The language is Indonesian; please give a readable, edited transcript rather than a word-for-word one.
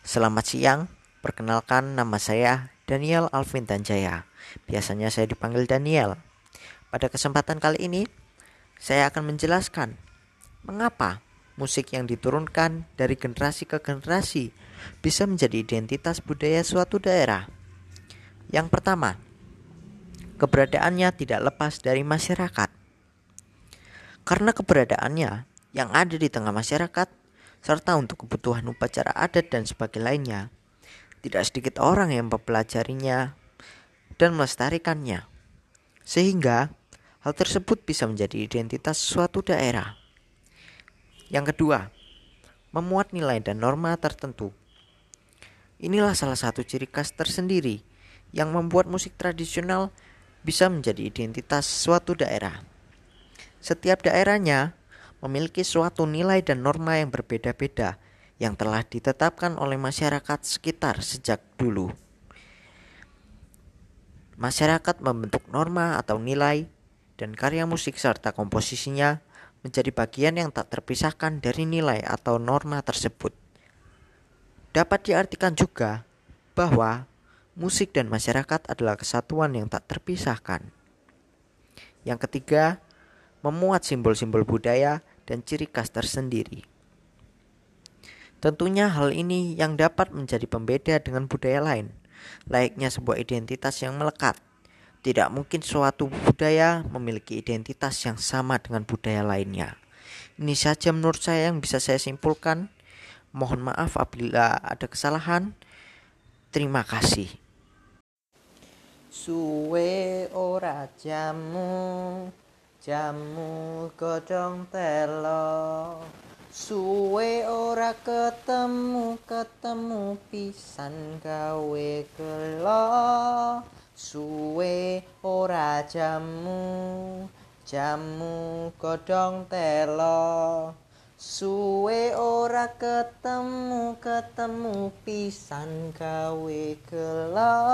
Selamat siang, perkenalkan nama saya Daniel Alvin Tanjaya. Biasanya saya dipanggil Daniel. Pada kesempatan kali ini, saya akan menjelaskan mengapa musik yang diturunkan dari generasi ke generasi bisa menjadi identitas budaya suatu daerah. Yang pertama, keberadaannya tidak lepas dari masyarakat. Karena keberadaannya yang ada di tengah masyarakat, serta untuk kebutuhan upacara adat dan sebagainya lainnya, tidak sedikit orang yang mempelajarinya dan melestarikannya, sehingga hal tersebut bisa menjadi identitas suatu daerah. Yang kedua, memuat nilai dan norma tertentu. Inilah salah satu ciri khas tersendiri yang membuat musik tradisional bisa menjadi identitas suatu daerah. Setiap daerahnya memiliki suatu nilai dan norma yang berbeda-beda yang telah ditetapkan oleh masyarakat sekitar sejak dulu. Masyarakat membentuk norma atau nilai, dan karya musik serta komposisinya menjadi bagian yang tak terpisahkan dari nilai atau norma tersebut. Dapat diartikan juga bahwa musik dan masyarakat adalah kesatuan yang tak terpisahkan. Yang ketiga, memuat simbol-simbol budaya dan ciri khas tersendiri. Tentunya hal ini yang dapat menjadi pembeda dengan budaya lain, layaknya sebuah identitas yang melekat. Tidak mungkin suatu budaya memiliki identitas yang sama dengan budaya lainnya. Ini saja menurut saya yang bisa saya simpulkan. Mohon maaf apabila ada kesalahan. Terima kasih. Suwe ora jamu, jamu godhong telo. Suwe ora ketemu pisan gawe gelo. Suwe ora jamu godhong telo. Suwe ora ketemu pisan gawe gelo.